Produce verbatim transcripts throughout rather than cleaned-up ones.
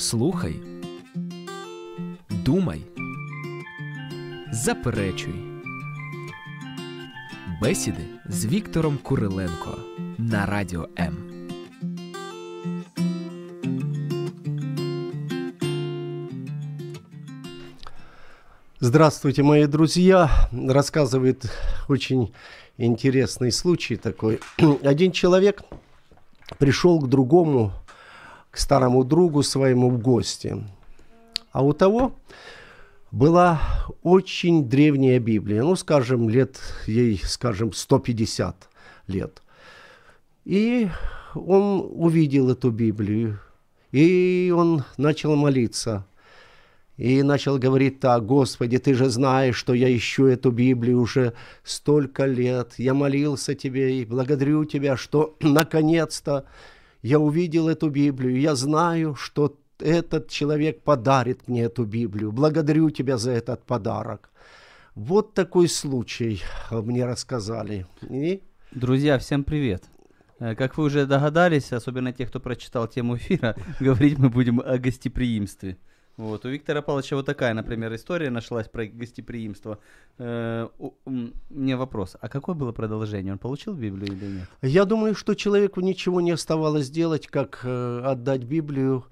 Слухай, думай, заперечуй. Бесіди з Віктором Куриленко на Радіо М. Здравствуйте, мои друзья. Рассказывает очень интересный случай такой. Один человек пришел к другому, к старому другу своему в гости. А у того была очень древняя Библия. Ну, скажем, лет ей, скажем, сто пятьдесят лет. И он увидел эту Библию. И он начал молиться. И начал говорить так: «Господи, ты же знаешь, что я ищу эту Библию уже столько лет. Я молился тебе и благодарю тебя, что наконец-то я увидел эту Библию. Я знаю, что этот человек подарит мне эту Библию. Благодарю тебя за этот подарок». Вот такой случай мне рассказали. И... Друзья, всем привет. Как вы уже догадались, особенно те, кто прочитал тему эфира, говорить мы будем о гостеприимстве. Вот. У Виктора Павловича вот такая, например, история нашлась про гостеприимство. Э, у, у, мне вопрос, а какое было продолжение? Он получил Библию или нет? Я думаю, что человеку ничего не оставалось делать, как э, отдать Библию,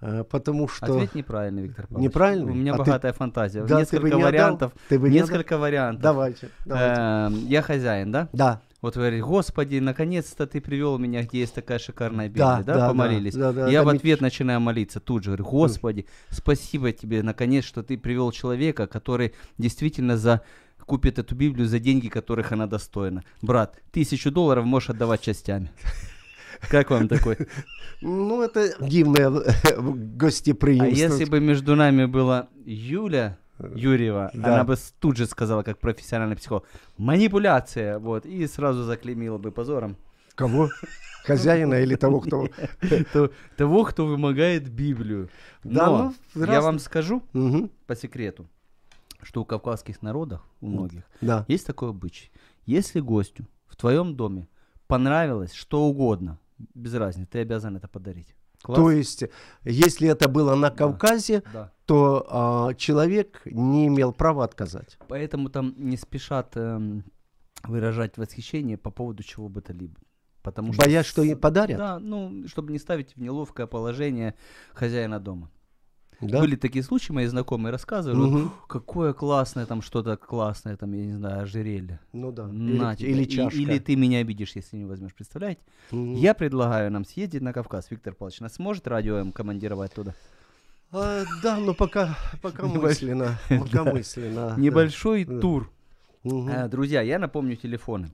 э, потому что... Ответ неправильный, Виктор Павлович. Неправильный? У меня а богатая ты... фантазия. Да, несколько ты бы не вариантов. Ты бы не несколько вариантов. Давайте. давайте. Э, я хозяин, да? Да. Вот говорит: «Господи, наконец-то ты привел меня, где есть такая шикарная Библия», да, да, да, помолились. Да, да, я в ответ не... начинаю молиться тут же, говорю: «Господи, спасибо тебе, наконец, что ты привел человека, который действительно за... купит эту Библию за деньги, которых она достойна. Брат, тысячу долларов можешь отдавать частями». Как вам такой? Ну, это дивное гостеприимство. А если бы между нами была Юля Юрьева, да, она бы тут же сказала, как профессиональный психолог: «Манипуляция», вот, и сразу заклеймила бы позором. Кого? Хозяина или того, кто... Того, кто вымогает Библию. Но я вам скажу по секрету, что у кавказских народов, у многих, есть такой обычай. Если гостю в твоем доме понравилось что угодно, без разницы, ты обязан это подарить. Класс. То есть, если это было на Кавказе, да, да, то а, человек не имел права отказать. Поэтому там не спешат э, выражать восхищение по поводу чего бы то либо. Потому что... Боясь, что им подарят? Да, ну, чтобы не ставить в неловкое положение хозяина дома. Да? Были такие случаи, мои знакомые рассказывали: угу, какое классное там что-то, классное там, я не знаю, ожерелье. Ну да, на, или, или чашка. И, или ты меня обидишь, если не возьмешь, представляете? Угу. Я предлагаю нам съездить на Кавказ. Виктор Павлович, нас может Радио М командировать туда? А, да, но пока, пока мысленно. Пока мысленно. Небольшой тур. Друзья, я напомню телефоны.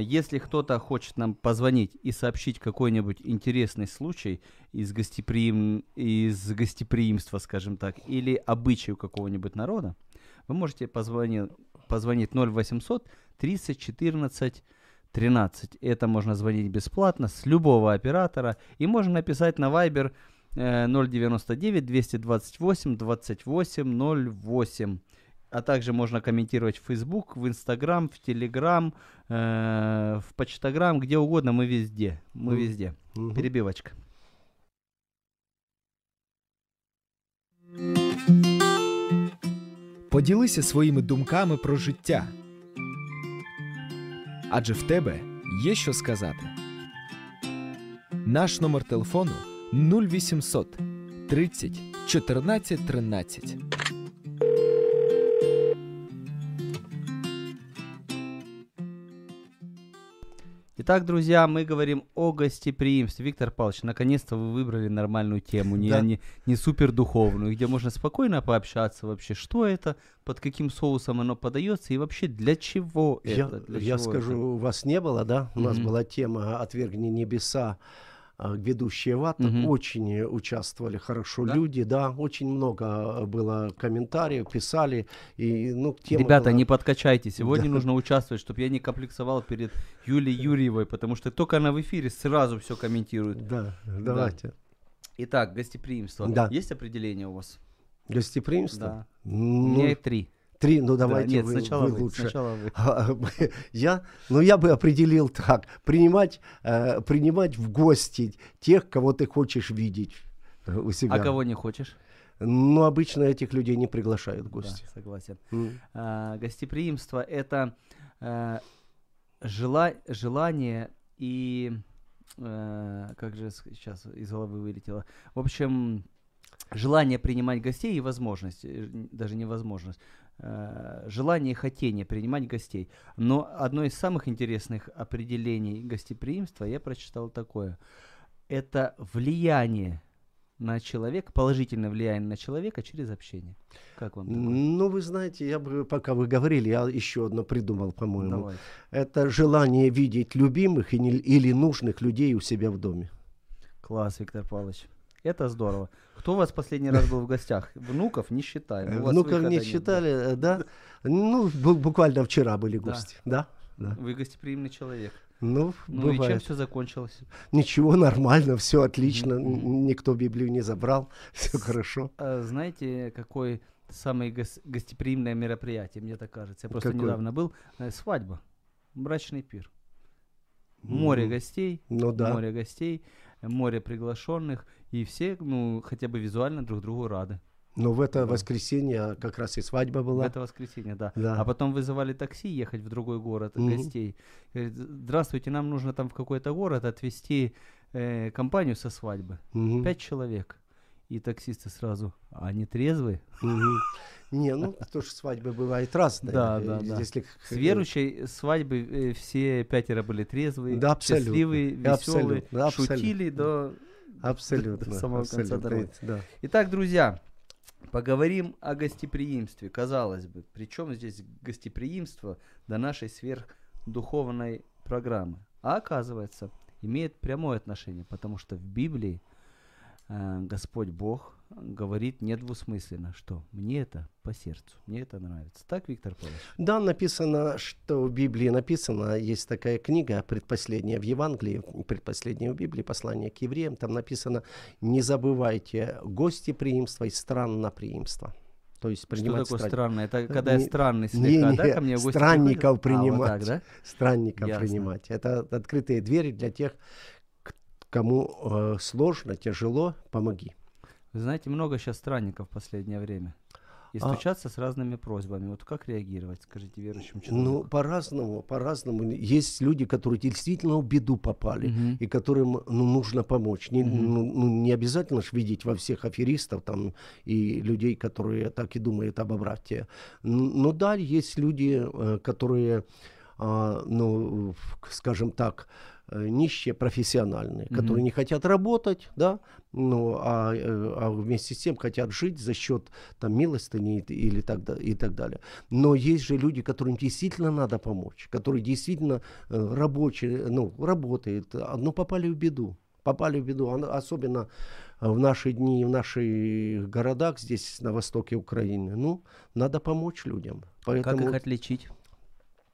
Если кто-то хочет нам позвонить и сообщить какой-нибудь интересный случай из, гостеприим... из гостеприимства, скажем так, или обычаю какого-нибудь народа, вы можете позвонить, позвонить ноль восемьсот тридцать четырнадцать тринадцать. Это можно звонить бесплатно с любого оператора. И можно написать на Viber ноль девять девять двести двадцать восемь двадцать восемь ноль восемь. А также можно комментировать в Facebook, в Instagram, в Telegram, э, в Почтаграм, где угодно, мы везде. Мы mm-hmm. везде. Mm-hmm. Перебивочка. Поділися своїми думками про життя. Адже в тебе є що сказати. Наш номер телефону нуль вісімсот тридцять чотирнадцять тринадцять. Итак, друзья, мы говорим о гостеприимстве. Виктор Павлович, наконец-то вы выбрали нормальную тему, не, да, не, не супердуховную, где можно спокойно пообщаться вообще, что это, под каким соусом оно подается и вообще для чего я, это. Для я чего скажу, это? У вас не было, да? У mm-hmm. нас была тема «Отвергни небеса», ведущие в ад, mm-hmm. очень участвовали хорошо, да? Люди, да, очень много было комментариев, писали. И, ну, тема Ребята, была... не подкачайте, сегодня да. нужно участвовать, чтобы я не комплексовал перед Юлей Юрьевой, потому что только она в эфире сразу все комментирует. Да, давайте. Да. Итак, гостеприимство. Да. Есть определение у вас? Гостеприимство? Да. Ну... У меня три. Три, ну давайте да, нет, вы, сначала вы, вы лучше. Сначала вы. Я, ну я бы определил так: принимать, э, принимать в гости тех, кого ты хочешь видеть. у себя. А кого не хочешь? Ну, обычно этих людей не приглашают в гости. Да, согласен. Mm. А, гостеприимство – это а, жела... желание и… А, как же сейчас из головы вылетело? В общем, желание принимать гостей и возможность, даже не возможность, а, желание и хотение принимать гостей. Но одно из самых интересных определений гостеприимства я прочитал такое. Это влияние на человека, положительное влияние на человека через общение. Как вам такое? Ну, вы знаете, я бы, пока вы говорили, я еще одно придумал, по-моему. Давайте. Это желание видеть любимых и не, или нужных людей у себя в доме. Класс, Виктор Павлович. Это здорово. Кто у вас последний раз был в гостях? Внуков не считаем. Внуков не считали, да. Ну, буквально вчера были гости. Да. Да. Вы гостеприимный человек. Ну, ну и чем все закончилось? Ничего, нормально, все отлично, mm-hmm. никто Библию не забрал, все хорошо. А, знаете, какое самое гос- гостеприимное мероприятие, мне так кажется, я просто какое? недавно был, свадьба, брачный пир, mm-hmm. море гостей, ну, да. море гостей, море приглашенных, и все, ну, хотя бы визуально друг другу рады. Но в это воскресенье как раз и свадьба была. В это воскресенье, да. да. А потом вызывали такси ехать в другой город, mm-hmm. гостей. Говорит, здравствуйте, нам нужно там в какой-то город отвезти э, компанию со свадьбы. Mm-hmm. Пять человек. И таксисты сразу, а они трезвые? Mm-hmm. Не, ну тоже свадьбы бывает разные. Да, да, да. Если... С верующей свадьбы все пятеро были трезвые, да, счастливые, веселые, да, шутили до, абсолютно. до самого абсолютно. конца дороги. Да. Итак, друзья, поговорим о гостеприимстве, казалось бы. Причем здесь гостеприимство до нашей сверхдуховной программы? А оказывается, имеет прямое отношение, потому что в Библии э, Господь Бог говорит недвусмысленно, что мне это по сердцу, мне это нравится. Так, Виктор Павлович? Да, написано, что в Библии написано, есть такая книга, предпоследняя в Евангелии, предпоследняя в Библии, послание к евреям, там написано, не забывайте гостеприимство и странноприимство. То есть принимать что такое странное? Это когда не, я странный слегка, не, да, ко мне в гости странников приходят? Принимать, а, вот так, да? Странников Ясно. принимать. Это открытые двери для тех, кому э, сложно, тяжело, помоги. Вы знаете, много сейчас странников в последнее время. И стучатся а... с разными просьбами. Вот как реагировать, скажите, верующим человеку? Ну, по-разному, по-разному. Есть люди, которые действительно в беду попали, uh-huh. и которым ну, нужно помочь. Не, uh-huh. ну, не обязательно ж видеть во всех аферистов там, и людей, которые так и думают обобрать тебя. Но да, есть люди, которые, ну, скажем так, нищие профессиональные, mm-hmm. которые не хотят работать, да, ну, а, а вместе с тем хотят жить за счет там, милостыни или так, и так далее. Но есть же люди, которым действительно надо помочь, которые действительно рабочие, ну, работают, но попали в беду. Попали в беду, особенно в наши дни, в наших городах, здесь на востоке Украины. Ну, надо помочь людям. Поэтому... Как их отличить?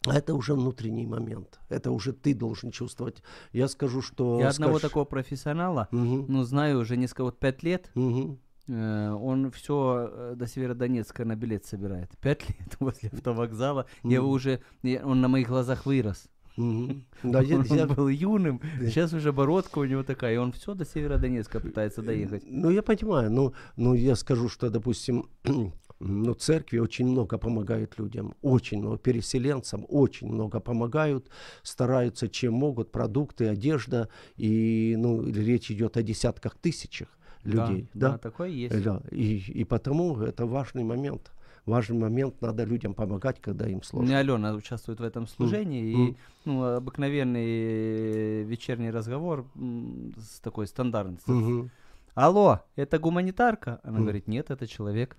Это уже внутренний момент. Это уже ты должен чувствовать. Я скажу, что... Я скажешь... одного такого профессионала, угу. ну, знаю уже несколько, вот пять лет, угу. э, он все до Северодонецка на билет собирает. Пять лет возле автовокзала. Угу. Я его уже... Я, он на моих глазах вырос. Mm-hmm. Да, он, я, он я... был юным, да. Сейчас уже бородка у него такая, и он все до Северодонецка пытается доехать. Ну, я понимаю, но, но я скажу, что, допустим, ну, церкви очень много помогают людям, очень много, переселенцам очень много помогают, стараются чем могут, продукты, одежда, и ну, речь идет о десятках тысячах людей. Да, да? да такое есть. Да. И, и потому это важный момент. Важный момент, надо людям помогать, когда им сложно. У меня Алена участвует в этом служении, mm. и ну, обыкновенный вечерний разговор с такой стандартностью. Mm-hmm. Алло, это гуманитарка? Она mm. говорит, нет, это человек.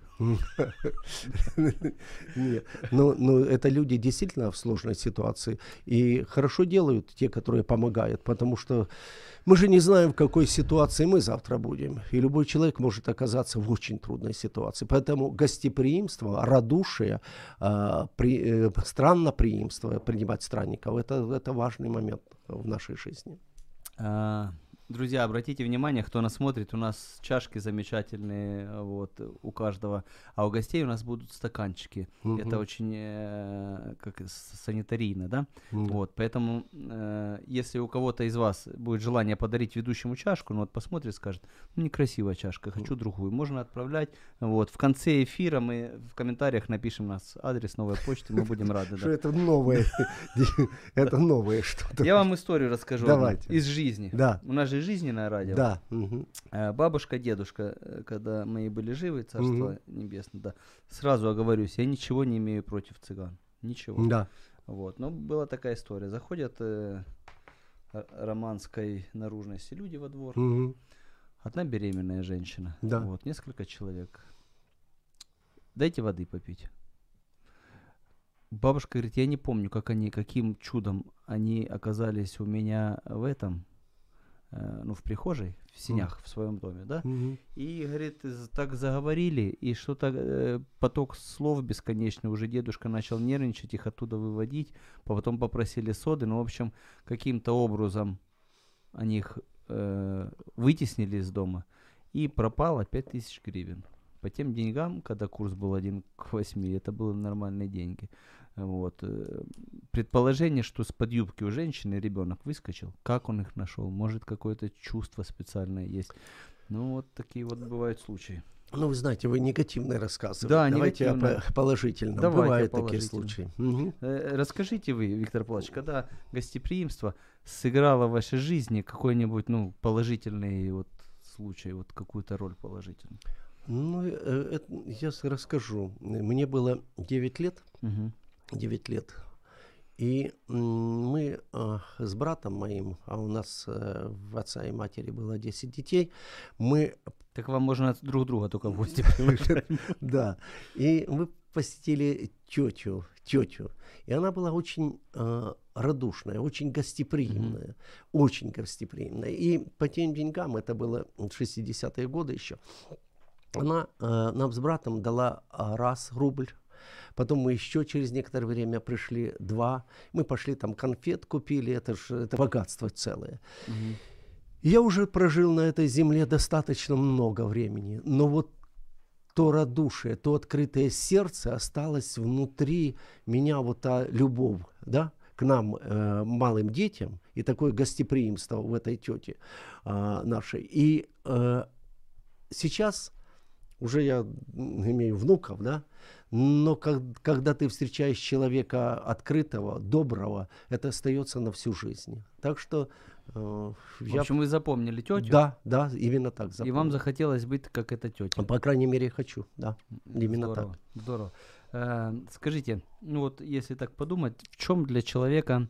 Но это люди действительно в сложной ситуации. И хорошо делают те, которые помогают. Потому что мы же не знаем, в какой ситуации мы завтра будем. И любой человек может оказаться в очень трудной ситуации. Поэтому гостеприимство, радушие, странноприимство, принимать странников, это важный момент в нашей жизни. Друзья, обратите внимание, кто нас смотрит, у нас чашки замечательные, вот, у каждого, а у гостей у нас будут стаканчики. Угу. Это очень э, как санитарийно, да? Угу. Вот, поэтому, э, если у кого-то из вас будет желание подарить ведущему чашку, ну вот посмотрит, скажет, ну некрасивая чашка, хочу угу. другую, можно отправлять. Вот, в конце эфира мы в комментариях напишем наш адрес, новой почты, мы будем рады. Что это новое, это новое что-то. Я вам историю расскажу из жизни. Да. У нас же жизненное радио. Да. Угу. Бабушка, дедушка, когда мы были живы, царство угу. небесное, да. Сразу оговорюсь, я ничего не имею против цыган. Ничего. Да. Вот. Но была такая история. Заходят э, романской наружности люди во двор. Угу. Одна беременная женщина. Да. Вот. Несколько человек. Дайте воды попить. Бабушка говорит, я не помню, как они, каким чудом они оказались у меня в этом, ну, в прихожей, в сенях, mm. в своем доме, да, mm-hmm. и, говорит, так заговорили, и что-то, э, поток слов бесконечный, уже дедушка начал нервничать, их оттуда выводить, потом попросили соды, ну, в общем, каким-то образом они их э, вытеснили из дома, и пропало пять тысяч гривен. По тем деньгам, когда курс был один к восьми, это были нормальные деньги. Вот. Предположение, что с под юбки у женщины ребенок выскочил. Как он их нашел? Может, какое-то чувство специальное есть. Ну, вот такие вот бывают случаи. Ну, вы знаете, вы негативно рассказываете. Да, давайте негативно. О положительном. Давайте бывают о положительном. Такие случаи. Угу. Расскажите вы, Виктор Павлович, когда гостеприимство сыграло в вашей жизни какой-нибудь, ну, положительный вот случай, вот какую-то роль положительную? Ну, это я расскажу. Мне было девять лет. Угу. девять лет. И мы э, с братом моим, а у нас э, в отца и матери было десять детей, мы... Так вам можно друг друга только в гости приглашать. Да. И мы посетили тетю, тетю. И она была очень э, радушная, очень гостеприимная. Mm-hmm. Очень гостеприимная. И по тем деньгам, это было шестидесятые годы еще, она э, нам с братом дала раз рубль. Потом мы еще через некоторое время пришли два. Мы пошли там конфет купили. Это же это богатство целое. Угу. Я уже прожил на этой земле достаточно много времени. Но вот то радушие, то открытое сердце осталось внутри меня. Вот та любовь, да, к нам, э, малым детям. И такое гостеприимство в этой тете э, нашей. И э, сейчас... Уже я имею внуков, да? Но как, когда ты встречаешь человека открытого, доброго, это остается на всю жизнь. Так что... Э, я... В общем, вы запомнили тетю? Да, да, именно так запомнил. И вам захотелось быть, как эта тетя? По крайней мере, хочу, да. Именно здорово, так. Здорово. Э, скажите, ну вот если так подумать, в чем для человека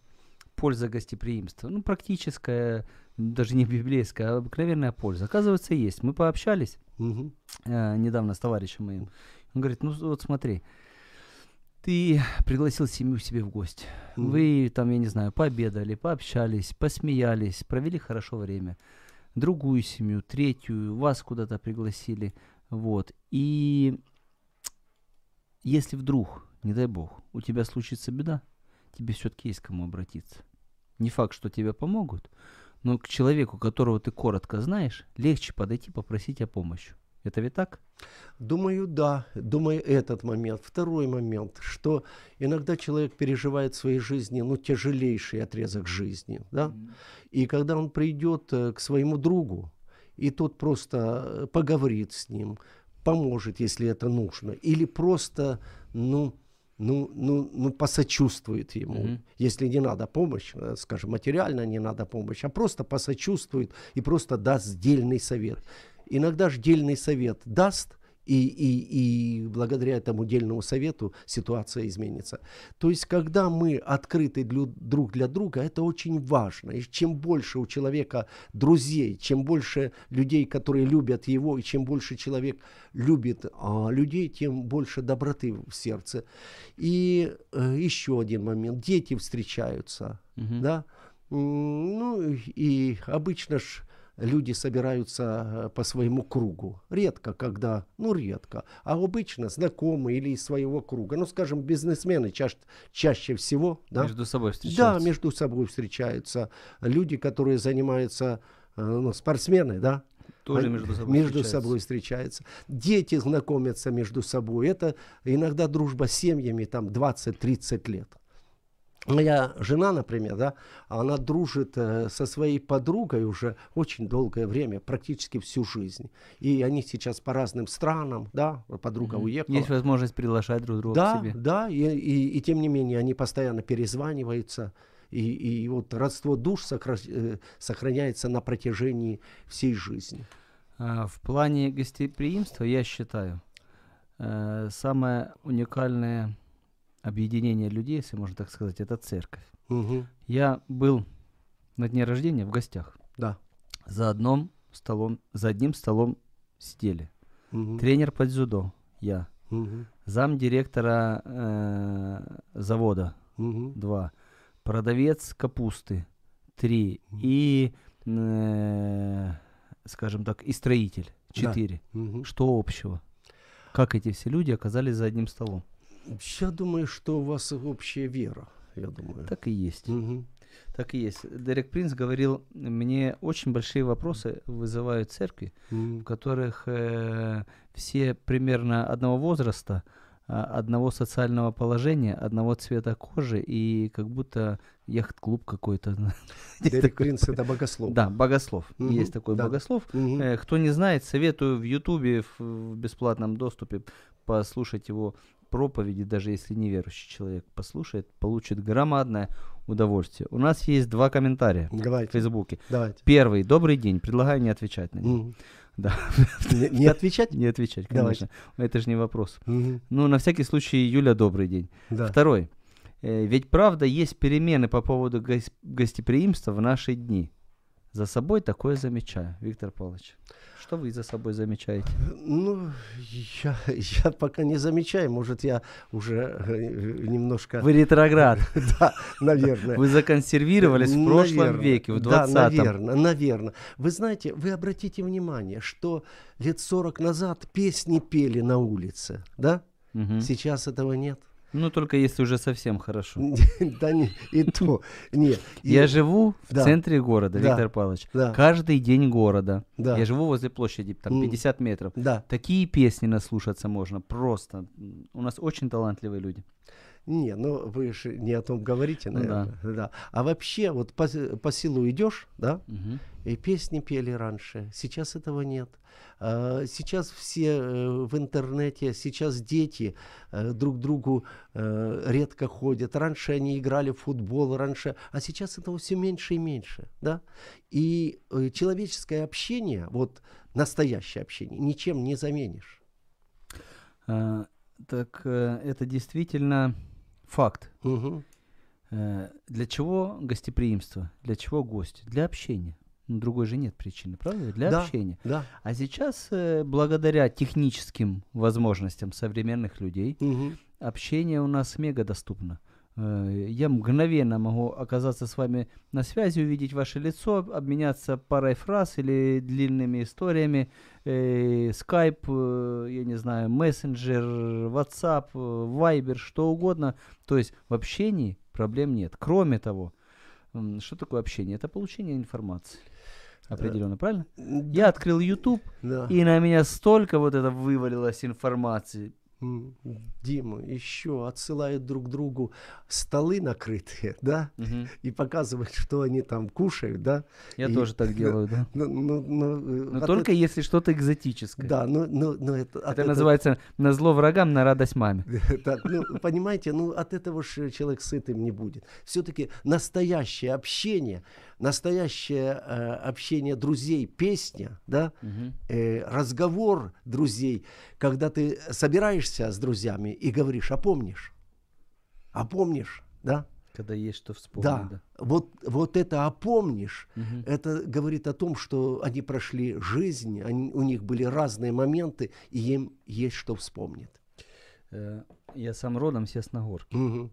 польза гостеприимства? Ну, практическая, даже не библейская, а обыкновенная польза. Оказывается, есть. Мы пообщались. Угу. Э, недавно с товарищем моим. Он говорит, ну вот смотри, ты пригласил семью себе в гости. Угу. Вы там, я не знаю, пообедали, пообщались, посмеялись, провели хорошо время. Другую семью, третью, вас куда-то пригласили. Вот. И если вдруг, не дай бог, у тебя случится беда, тебе все-таки есть к кому обратиться. Не факт, что тебе помогут, но к человеку, которого ты коротко знаешь, легче подойти, попросить о помощи. Это ведь так? Думаю, да. Думаю, этот момент. Второй момент, что иногда человек переживает в своей жизни, ну, тяжелейший отрезок жизни, да? Mm-hmm. И когда он придет к своему другу, и тот просто поговорит с ним, поможет, если это нужно, или просто, ну... Ну, ну, ну, посочувствует ему. Mm-hmm. Если не надо помощь, скажем, материально не надо помощь, а просто посочувствует и просто даст дельный совет. Иногда же дельный совет даст, и, и, и благодаря этому дельному совету ситуация изменится. То есть, когда мы открыты для, друг для друга, это очень важно. И чем больше у человека друзей, чем больше людей, которые любят его, и чем больше человек любит а, людей, тем больше доброты в сердце. И э, еще один момент. Дети встречаются. Mm-hmm. Да? Ну, и обычно ж люди собираются по своему кругу. Редко, когда, ну редко, а обычно знакомые или из своего круга. Ну, скажем, бизнесмены ча- чаще всего... Да? Между собой встречаются. Да, между собой встречаются. Люди, которые занимаются ну, спортсмены, да? Тоже между собой, между собой встречаются. Дети знакомятся между собой. Это иногда дружба с семьями, там, двадцать-тридцать лет. Моя жена, например, да, она дружит со своей подругой уже очень долгое время, практически всю жизнь. И они сейчас по разным странам, да, подруга mm-hmm. уехала. Есть возможность приглашать друг друга да, к себе. Да, и, и, и тем не менее они постоянно перезваниваются. И, и вот родство душ сохраняется на протяжении всей жизни. В плане гостеприимства, я считаю, самое уникальное объединение людей, если можно так сказать, это церковь. Угу. Я был на дне рождения в гостях. Да. За, одном столом, за одним столом сидели. Угу. Тренер по дзюдо, я. Угу. Зам директора э, завода, угу. два. Продавец капусты, три. Угу. И, э, скажем так, и строитель, четыре. Да. Угу. Что общего? Как эти все люди оказались за одним столом? Я думаю, что у вас общая вера, я думаю. Так и есть. Угу. Так и есть. Дерек Принц говорил, мне очень большие вопросы вызывают церкви, угу. в которых э, все примерно одного возраста, одного социального положения, одного цвета кожи и как будто яхт-клуб какой-то. Дерек Принц — это богослов. Да, богослов. Угу. Есть такой да. богослов. Угу. Кто не знает, советую в Ютубе в бесплатном доступе послушать его проповеди, даже если неверующий человек послушает, получит громадное удовольствие. У нас есть два комментария Давайте. в Фейсбуке. Давайте. Первый. Добрый день. Предлагаю не отвечать на него. Угу. Да. Не, не отвечать? Не отвечать, конечно. Давайте. Это же не вопрос. Угу. Ну, на всякий случай, Юля, добрый день. Да. Второй. Э, ведь правда есть перемены по поводу гос- гостеприимства в наши дни. За собой такое замечаю, Виктор Павлович. Что вы за собой замечаете? Ну, я, я пока не замечаю. Может, я уже немножко... Вы ретроград. Да, наверное. Вы законсервировались в прошлом веке, в двадцатом. Да, наверное, наверное. Вы знаете, вы обратите внимание, что лет сорок назад песни пели на улице, да? Угу. Сейчас этого нет. Ну, только если уже совсем хорошо. Да не, и то, нет. И... Я живу в да. центре города, да. Виктор Павлович. Да. Каждый день города. Да. Я живу возле площади, там, пятьдесят метров. Да. Такие песни наслушаться можно просто. У нас очень талантливые люди. Не, ну, вы же не о том говорите, наверное. Да. Да. А вообще, вот по, по селу идешь, да, угу. и песни пели раньше. Сейчас этого нет. Сейчас все в интернете, сейчас дети друг к другу редко ходят. Раньше они играли в футбол, раньше, а сейчас этого все меньше и меньше, да. И человеческое общение, вот настоящее общение, ничем не заменишь. А, так это действительно... Факт. Угу. Для чего гостеприимство? Для чего гости? Для общения. Ну, другой же нет причины, правда? Для да, общения. Да. А сейчас, благодаря техническим возможностям современных людей, угу. общение у нас мега доступно. Я мгновенно могу оказаться с вами на связи, увидеть ваше лицо, обменяться парой фраз или длинными историями. Скайп, я не знаю, мессенджер, WhatsApp, Viber, что угодно. То есть в общении проблем нет. Кроме того, что такое общение? Это получение информации. Определенно, правильно? Я открыл YouTube, да. и на меня столько вот это вывалилось информации. Дима, еще отсылают друг другу столы накрытые, да, угу. и показывают, что они там кушают, да. Я и, тоже так делаю, да. Но, но, но, но только это... если что-то экзотическое. Да, но, но, но это... Это называется этого... «на зло врагам, на радость маме». Да, ну, понимаете, ну от этого же человек сытым не будет. Все-таки настоящее общение, настоящее э, общение друзей, песня, да, угу. э, разговор друзей, когда ты собираешься с друзьями и говоришь, а помнишь? А помнишь? Да? Когда есть что вспомнить. Да. Да. Вот, вот это «а помнишь», угу. это говорит о том, что они прошли жизнь, они, у них были разные моменты, и им есть что вспомнить. Я сам родом с Сесногорки. Угу.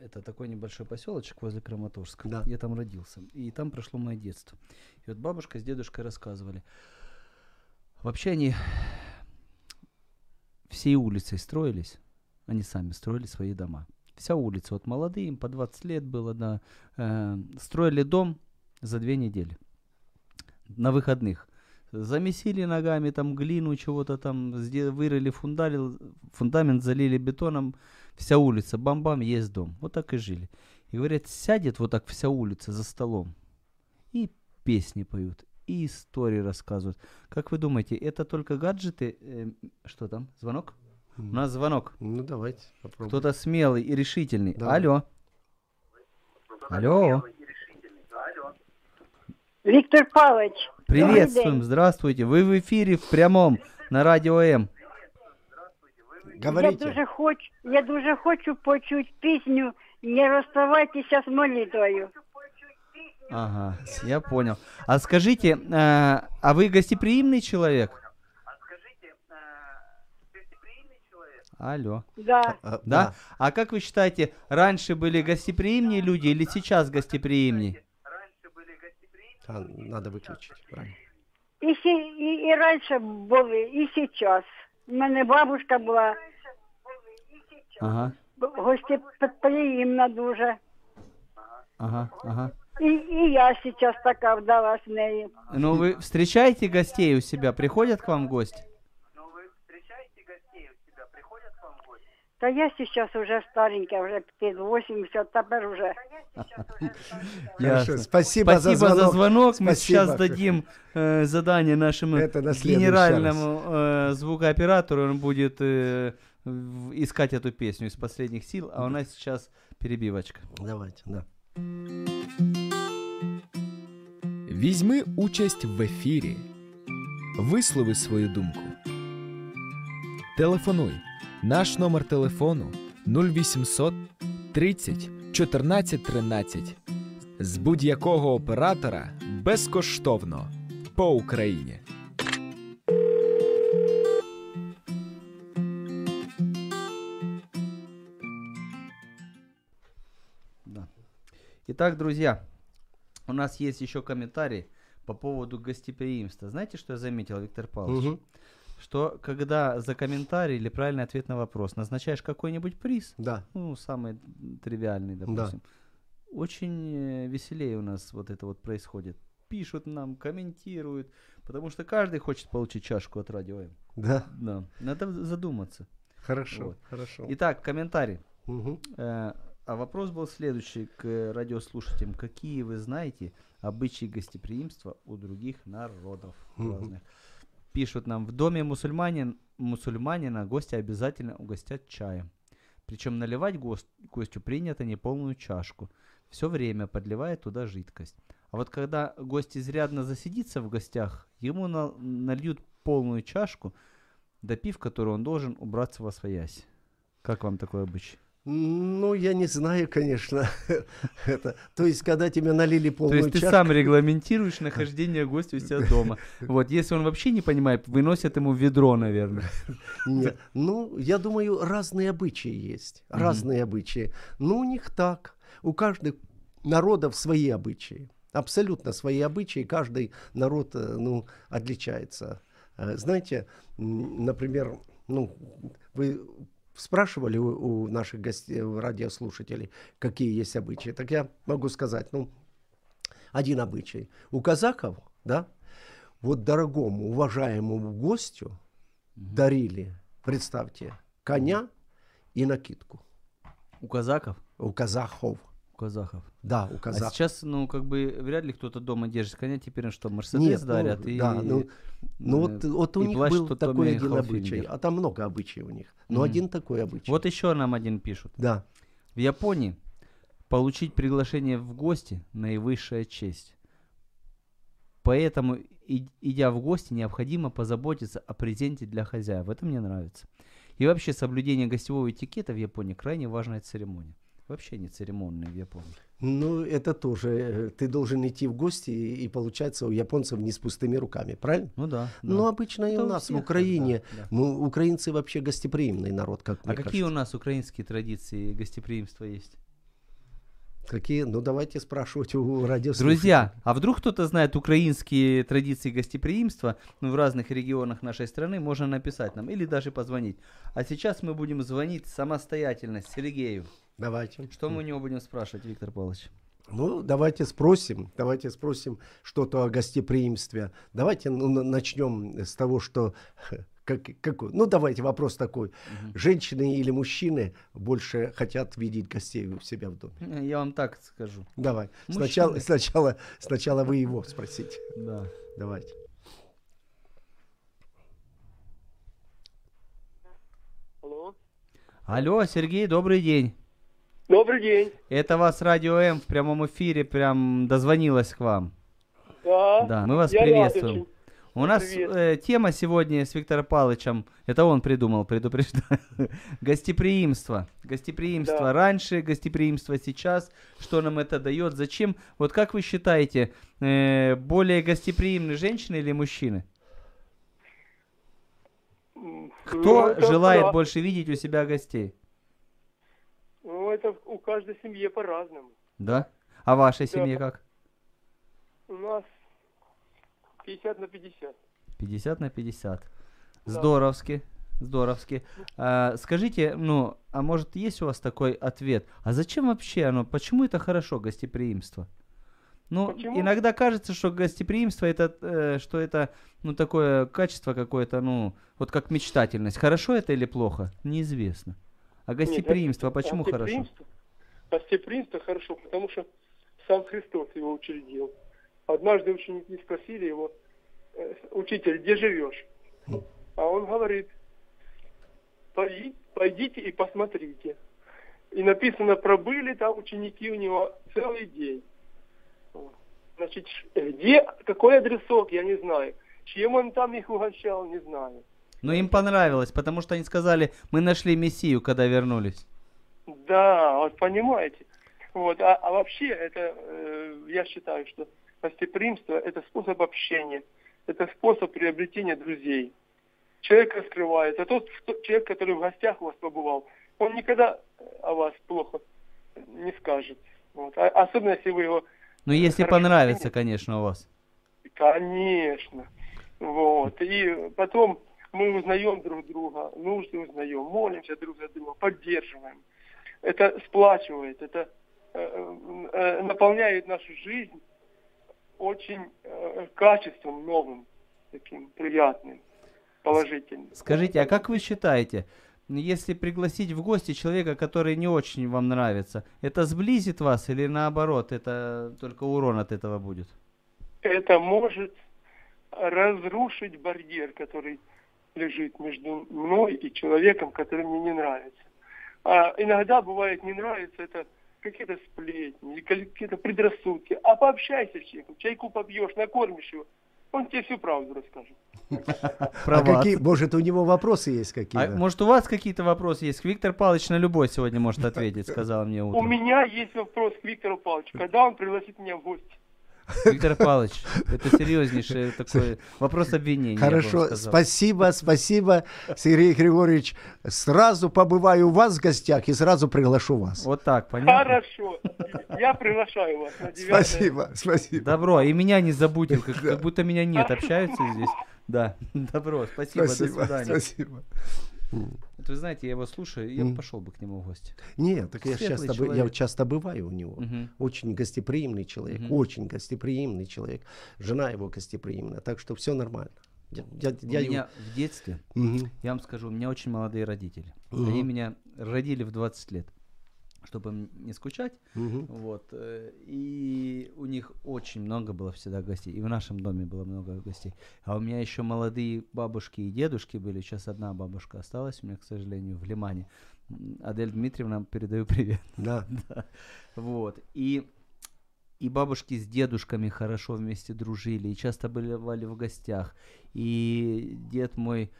Это такой небольшой поселочек возле Краматорска. Да. Я там родился. И там прошло мое детство. И вот бабушка с дедушкой рассказывали. Вообще они... Всей улицей строились, они сами строили свои дома. Вся улица, вот молодые, им по двадцать лет было, да, э, строили дом за две недели. на выходных. Замесили ногами там глину, чего-то там, вырыли фундамент, фундамент залили бетоном, вся улица, бам-бам, есть дом. Вот так и жили. И говорят, сядет вот так вся улица за столом, и песни поют, и истории рассказывают. Как вы думаете, это только гаджеты? Э, что там, звонок? Mm. У нас звонок. Ну, давайте попробуем. Кто-то смелый и решительный. Да. Алло. Алло. Виктор Павлович. Приветствуем, здравствуйте. Вы в эфире в прямом на Радіо М. Говорите. Я дуже хочу, я дуже хочу почути пісню «Не розставайтеся з молитвою». Ага, я понял. А скажите, а, а вы гостеприимный человек? А скажите, а, гостеприимный человек? Алло. Да. А, да. Да? А как вы считаете, раньше были гостеприимнее люди или сейчас гостеприимнее? А, надо выключить. И, и, и раньше были, и сейчас. У меня бабушка была. Ага. Гостеприимна дуже. Ага, ага. И, и я сейчас такая вдала с ней. Ну, вы встречаете гостей у себя? Приходят к вам гости? Ну, вы встречаете гостей у себя? Приходят к вам гости? Да я сейчас уже старенькая, уже пятьдесят восемьдесят, теперь уже. Хорошо, спасибо за звонок. Спасибо за звонок. Мы сейчас дадим э, задание нашему генеральному э, звукооператору. Он будет э, искать эту песню из последних сил. А у нас сейчас перебивочка. Давайте, да. Візьми участь в ефірі. Вислови свою думку. Телефонуй. Наш номер телефону нуль вісімсот тридцять чотирнадцять тринадцять. З будь-якого оператора безкоштовно. По Україні. Итак, друзья, у нас есть еще комментарий по поводу гостеприимства. Знаете, что я заметил, Виктор Павлович? Угу. Что когда за комментарий или правильный ответ на вопрос назначаешь какой-нибудь приз, да. Ну, самый тривиальный, допустим, да. Очень веселее у нас вот это вот происходит. Пишут нам, комментируют, потому что каждый хочет получить чашку от Радио М. Да. Да. Надо задуматься. Хорошо, вот. Хорошо. Итак, комментарий. Угу. Э- А вопрос был следующий к радиослушателям. Какие вы знаете обычаи гостеприимства у других народов? Разных? Пишут нам, в доме мусульманин, мусульманина гостя обязательно угостят чаем. Причем наливать гост, гостю принято неполную чашку, все время подливая туда жидкость. А вот когда гость изрядно засидится в гостях, ему на, нальют полную чашку, допив которую он должен убраться восвоясь. Как вам такой обычай? Ну, я не знаю, конечно. Это, то есть, когда тебе налили полную чашку... То есть, чашку... ты сам регламентируешь нахождение гостя у себя дома. Вот, если он вообще не понимает, выносят ему ведро, наверное. Нет. Ну, я думаю, разные обычаи есть. Разные mm-hmm. обычаи. Ну, у них так. У каждых народов свои обычаи. Абсолютно свои обычаи. Каждый народ, ну, отличается. Знаете, например, ну, вы... спрашивали у, у наших гостей, у радиослушателей, какие есть обычаи. Так я могу сказать, ну, один обычай. У казаков, да, вот дорогому, уважаемому гостю mm-hmm. дарили, представьте, коня mm-hmm. и накидку. У казаков? У казахов. У казахов. Да, у казахов. А сейчас, ну, как бы, вряд ли кто-то дома держит коня, теперь что, Мерседес дарят? Ну, и, да, ну, и, ну вот, вот у них плащ, был такой один обычай, а там много обычаев у них, но mm. один такой обычай. Вот еще нам один пишут. Да. В Японии получить приглашение в гости – наивысшая честь. Поэтому, и, идя в гости, необходимо позаботиться о презенте для хозяев. Это мне нравится. И вообще, соблюдение гостевого этикета в Японии – крайне важная церемония. Вообще не церемонные в Японии. Ну, это тоже. Ты должен идти в гости, и, и получается у японцев не с пустыми руками, правильно? Ну да. да. Ну, обычно и у нас, всех, в Украине. Да, да. Мы, украинцы вообще гостеприимный народ, как мне А какие кажется. У нас украинские традиции гостеприимства есть? Какие? Ну, давайте спрашивать у радиослушателей. Друзья, а вдруг кто-то знает украинские традиции гостеприимства, ну, в разных регионах нашей страны, можно написать нам или даже позвонить. А сейчас мы будем звонить самостоятельно Сергею. Давайте. Что мы у него будем спрашивать, Виктор Павлович? Ну, давайте спросим, давайте спросим что-то о гостеприимстве. Давайте ну, начнем с того, что... Как, как, ну, давайте вопрос такой. Угу. Женщины или мужчины больше хотят видеть гостей у себя в доме? Я вам так скажу. Давай. Сначала, сначала, сначала вы его спросите. Да. Давайте. Алло. Алло, Сергей, добрый день. Добрый день. Это вас Радио М в прямом эфире прям дозвонилась к вам. Да. Да, мы вас я приветствуем. Рад. У нас э, тема сегодня с Виктором Павловичем, это он придумал, предупреждаю, гостеприимство. Гостеприимство да. раньше, гостеприимство сейчас, что нам это дает, зачем? Вот как вы считаете, э, более гостеприимны женщины или мужчины? Кто ну, желает да. больше видеть у себя гостей? Ну, это у каждой семьи по-разному. Да? А вашей да. семье как? У нас... пятьдесят на пятьдесят. пятьдесят на пятьдесят. Да. Здоровски, здоровски. А, скажите, ну, а может есть у вас такой ответ? А зачем вообще оно? Почему это хорошо, гостеприимство? Ну, почему? Иногда кажется, что гостеприимство, это, э, что это, ну, такое качество какое-то, ну, вот как мечтательность. Хорошо это или плохо? Неизвестно. А гостеприимство, Нет, почему гостеприимство, хорошо? Гостеприимство хорошо, потому что сам Христос его учредил. Однажды ученики спросили его, учитель, где живешь? А он говорит, пойдите и посмотрите. И написано, пробыли там ученики у него целый день. Значит, где, какой адресок, я не знаю. Чем он там их угощал, не знаю. Но им понравилось, потому что они сказали, мы нашли Мессию, когда вернулись. Да, вот понимаете. Вот, а, а вообще, это э, я считаю, что гостеприимство – это способ общения, это способ приобретения друзей. Человек раскрывается. А тот человек, который в гостях у вас побывал, он никогда о вас плохо не скажет. Вот. А, особенно, если вы его... Ну, если понравится, конечно, у вас. Конечно. Вот. И потом мы узнаем друг друга, нужды узнаем, молимся друг за друга, поддерживаем. Это сплачивает, это э, э, наполняет нашу жизнь очень э, качеством новым, таким приятным, положительным. Скажите, а как вы считаете, если пригласить в гости человека, который не очень вам нравится, это сблизит вас или наоборот, это только урон от этого будет? Это может разрушить барьер, который лежит между мной и человеком, который мне не нравится. А иногда бывает не нравится это какие-то сплетни, какие-то предрассудки. А пообщайся с человеком, чайку побьешь, накормишь его, он тебе всю правду расскажет. А какие, может, у него вопросы есть какие-то? А, может, у вас какие-то вопросы есть? Виктор Павлович на любой сегодня может ответить, сказал мне утром. У меня есть вопрос к Виктору Павловичу, когда он пригласит меня в гости? Виктор Павлович, это серьезнейший такой вопрос обвинения. Хорошо, спасибо, спасибо, Сергей Григорьевич. Сразу побываю у вас в гостях и сразу приглашу вас. Вот так, понятно? Хорошо, я приглашаю вас на девятое. Спасибо, спасибо. Добро, и меня не забудьте, как, как будто меня нет, общаются здесь. Да, добро, спасибо, спасибо, до свидания. Спасибо. Вы знаете, я его слушаю, я бы пошел бы к нему в гости. Нет, так я часто, я часто бываю у него. Угу. Очень гостеприимный человек, угу. очень гостеприимный человек. Жена его гостеприимна, так что все нормально. Я, я, у я меня его... в детстве, угу. я вам скажу, у меня очень молодые родители. Угу. Они меня родили в двадцать лет, чтобы не скучать. Угу. Вот. И у них очень много было всегда гостей. И в нашем доме было много гостей. А у меня еще молодые бабушки и дедушки были. Сейчас одна бабушка осталась у меня, к сожалению, в Лимане. Адель Дмитриевна, передаю привет. Да. Да. Вот. И, и бабушки с дедушками хорошо вместе дружили. И часто бывали в гостях. И дед мой...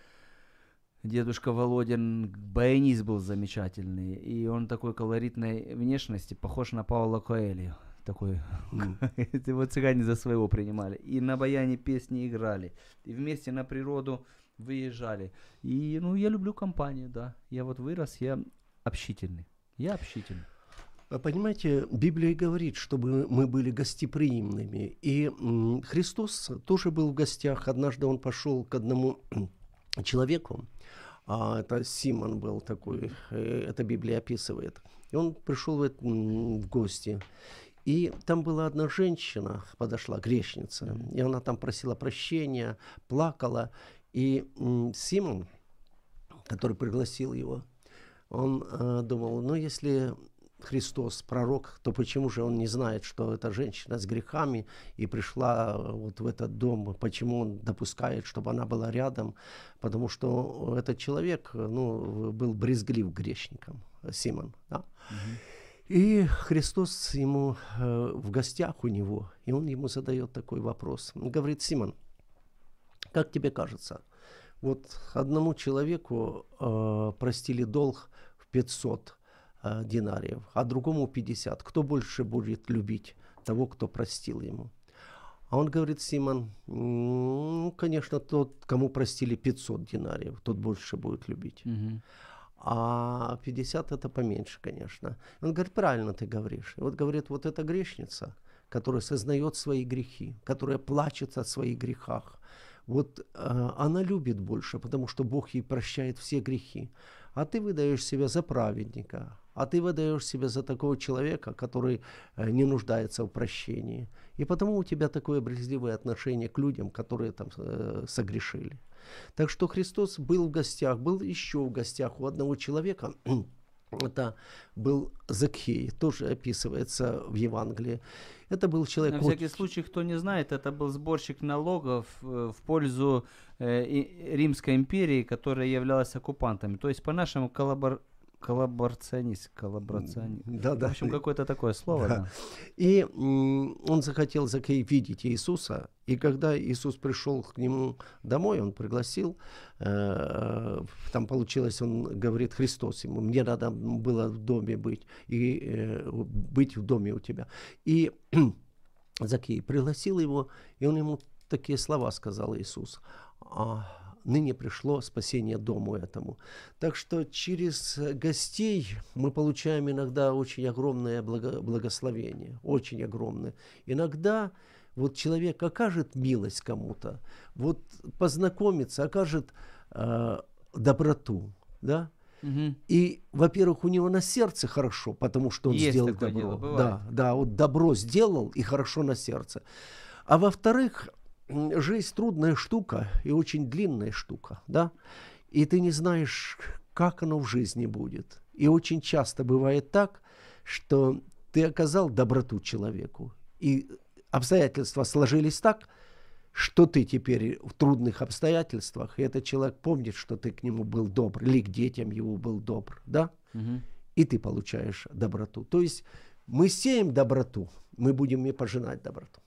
Дедушка Володин баянист был замечательный, и он такой колоритной внешности, похож на Павла Коэлью. Такой, mm. его цыгане за своего принимали. И на баяне песни играли, и вместе на природу выезжали. И, ну, я люблю компанию, да. Я вот вырос, я общительный. Я общительный. Понимаете, Библия говорит, чтобы мы были гостеприимными. И Христос тоже был в гостях. Однажды он пошел к одному... человеку, а это Симон был такой, это Библия описывает, и он пришел в гости, И там была одна женщина, подошла, грешница, mm-hmm. и она там просила прощения, плакала. И м- Симон, который пригласил его, он э, думал, ну если Христос пророк, то почему же он не знает, что эта женщина с грехами и пришла вот в этот дом, почему он допускает, чтобы она была рядом, потому что этот человек, ну, был брезглив грешником, Симон, да? Mm-hmm. И Христос ему э, в гостях у него, и он ему задает такой вопрос. Он говорит: Симон, как тебе кажется, вот одному человеку э, простили долг в пятьсот э, динариев, а другому пятьдесят. Кто больше будет любить того, кто простил ему? А он говорит: Симон, ну, конечно, тот, кому простили пятьсот динариев, тот больше будет любить. Mm-hmm. А пятьдесят это поменьше, конечно. Он говорит: правильно ты говоришь. И вот, говорит, вот эта грешница, которая сознает свои грехи, которая плачет о своих грехах, вот э, она любит больше, потому что Бог ей прощает все грехи. А ты выдаешь себя за праведника, а ты выдаешь себя за такого человека, который э, не нуждается в прощении. И потому у тебя такое брезгливое отношение к людям, которые там э, согрешили. Так что Христос был в гостях, был еще в гостях у одного человека. Это был Закхей, тоже описывается в Евангелии. Это был человек... На всякий случай, кто не знает, это был сборщик налогов в пользу Римской империи, которая являлась оккупантами. То есть, по-нашему, коллабор... коллаборационист. коллаборационист. Да, да. В общем, какое-то такое слово. Да. Да. И он захотел, Закхей, видеть Иисуса. И когда Иисус пришел к нему домой, он пригласил, э, там получилось, он говорит, Христос ему, мне надо было в доме быть, и э, быть в доме у тебя. И Закхей пригласил его, и он ему такие слова сказал, Иисус: а ныне пришло спасение дому этому. Так что через гостей мы получаем иногда очень огромное благо- благословение, очень огромное. Иногда... Вот человек окажет милость кому-то, вот познакомится, окажет э, доброту, да? Угу. И, во-первых, у него на сердце хорошо, потому что он Есть сделал такое добро. Дело, бывает. Да, да, вот добро сделал и хорошо на сердце. А во-вторых, жизнь трудная штука и очень длинная штука, да? И ты не знаешь, как оно в жизни будет. И очень часто бывает так, что ты оказал доброту человеку, и обстоятельства сложились так, что ты теперь в трудных обстоятельствах, и этот человек помнит, что ты к нему был добр, или к детям его был добр, да? Угу. И ты получаешь доброту. То есть мы сеем доброту, мы будем и пожинать доброту.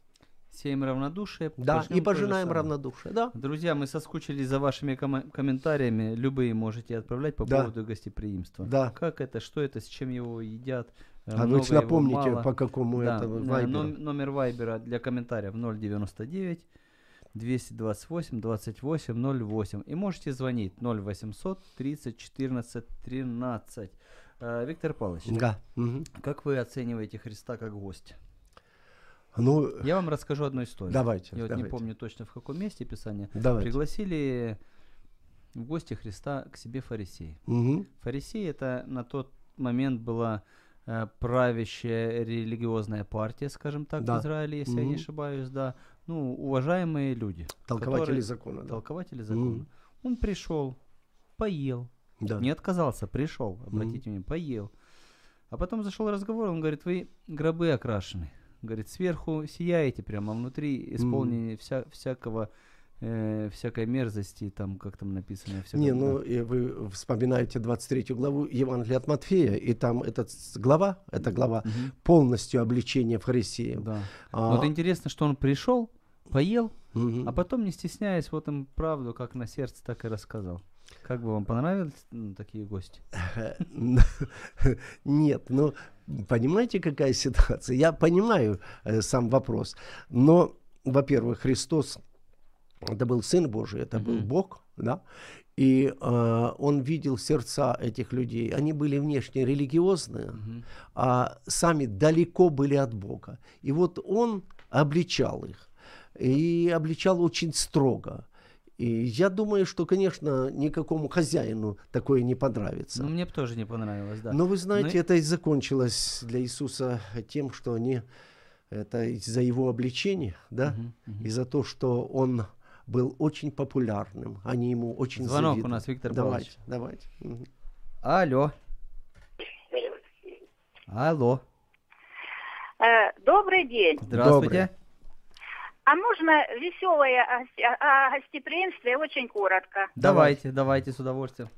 Сеем равнодушие. Да, и пожинаем равнодушие. Да. Друзья, мы соскучились за вашими ком- комментариями. Любые можете отправлять по да. поводу гостеприимства. Да. Как это, что это, с чем его едят. А вы напомните, по какому да. это вайберу. Номер вайбера для комментариев ноль девять девять, два два восемь, два восемь ноль восемь. И можете звонить ноль восемьсот тридцать четырнадцать тринадцать. Виктор Павлович, да. как вы оцениваете Христа как гостя? Ну, я вам расскажу одну историю. Давайте. Я вот давайте. не помню точно, в каком месте Писания. Давайте. Пригласили в гости Христа к себе фарисеи. Угу. Фарисеи — это на тот момент была э, правящая религиозная партия, скажем так, да. в Израиле, если угу. я не ошибаюсь, да. Ну, уважаемые люди. Толкователи которые, закона. Да. Толкователи закона. Угу. Он пришел, поел. Да. Не отказался, пришел, обратите угу. внимание, поел. А потом зашел разговор, он говорит: вы гробы окрашены. Говорит, сверху сияете прямо, внутри исполнены mm. вся, всякого, э, всякой мерзости, там, как там написано. Всякого... Не, ну, и вы вспоминаете двадцать третью главу Евангелия от Матфея, и там эта глава, эта глава mm-hmm. полностью обличение фарисеев. Да. А... Вот интересно, что он пришел, поел, mm-hmm. а потом, не стесняясь, вот им правду, как на сердце, так и рассказал. Как бы вам понравились ну, такие гости? Нет, ну, понимаете, какая ситуация? Я понимаю э, сам вопрос. Но, во-первых, Христос, это был Сын Божий, это mm-hmm. был Бог, да? И э, он видел сердца этих людей. Они были внешне религиозные, mm-hmm. а сами далеко были от Бога. И вот он обличал их. И обличал очень строго. И я думаю, что, конечно, никакому хозяину такое не понравится. Ну, мне бы тоже не понравилось, да. Но вы знаете, Но... это и закончилось для Иисуса тем, что они... это из-за его обличения, да, угу, угу. и за то, что он был очень популярным, они ему очень завидовали. Звонок у нас, Виктор Павлович. Давайте, давайте. Угу. Алло. Алло. Добрый день. Здравствуйте. Добрый. А можно веселое о гостеприимстве очень коротко? Давайте, давайте, с удовольствием.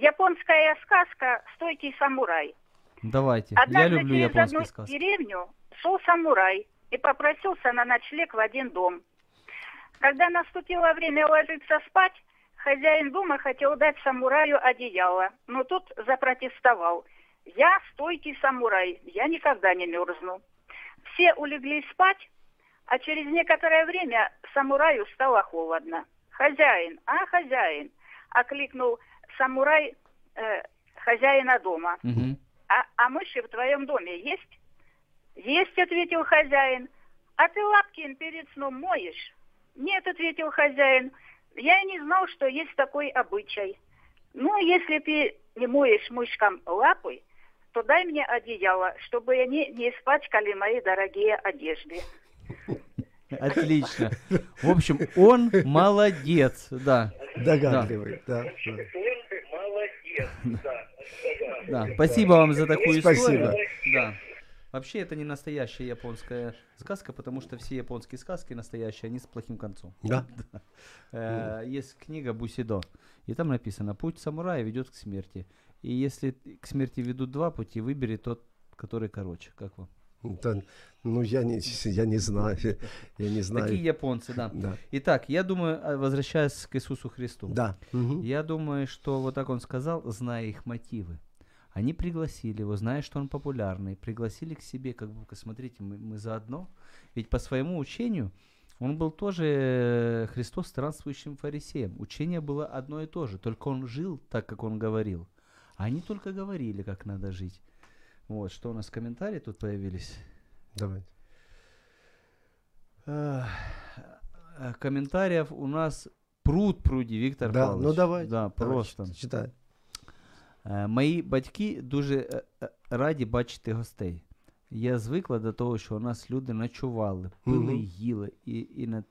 Японская сказка «Стойкий самурай». Давайте. Однажды я люблю японскую сказку. Однажды через одну деревню шел самурай и попросился на ночлег в один дом. Когда наступило время ложиться спать, хозяин дома хотел дать самураю одеяло, но тот запротестовал. «Я стойкий самурай, я никогда не мерзну». Все улеглись спать, а через некоторое время самураю стало холодно. «Хозяин, а, хозяин!» – окликнул самурай э, хозяина дома. Угу. «А, а мыши в твоем доме есть?» «Есть», – ответил хозяин. «А ты лапки перед сном моешь?» «Нет», – ответил хозяин. «Я и не знал, что есть такой обычай». «Ну, если ты не моешь мышкам лапы, то дай мне одеяло, чтобы они не испачкали мои дорогие одежды». Отлично. В общем, он молодец, да. Догадливый, да. Да, спасибо вам за такую историю. Да. Вообще, это не настоящая японская сказка, потому что все японские сказки настоящие, они с плохим концом. Да. Есть книга «Бусидо», и там написано: «Путь самурая ведет к смерти». И если к смерти ведут два пути, выбери тот, который короче. Как вам? Да, ну, я не, я не знаю. Я не знаю. Такие японцы, да. да. Итак, я думаю, возвращаясь к Иисусу Христу. Да. Угу. Я думаю, что вот так он сказал, зная их мотивы. Они пригласили его, зная, что он популярный, пригласили к себе, как бы, смотрите, мы, мы заодно. Ведь по своему учению он был тоже Христос странствующим фарисеем. Учение было одно и то же, только он жил так, как он говорил. А они только говорили, как надо жить. Вот, что у нас комментарии тут появились. Давайте. Комментариев у нас пруд пруди, Виктор да, Павлович. Ну давай. Да, просто. Читай. Мої батьки дуже раді бачити гостей. Я звикла до того, що у нас люди ночували, пили, угу. їли, і, і, над,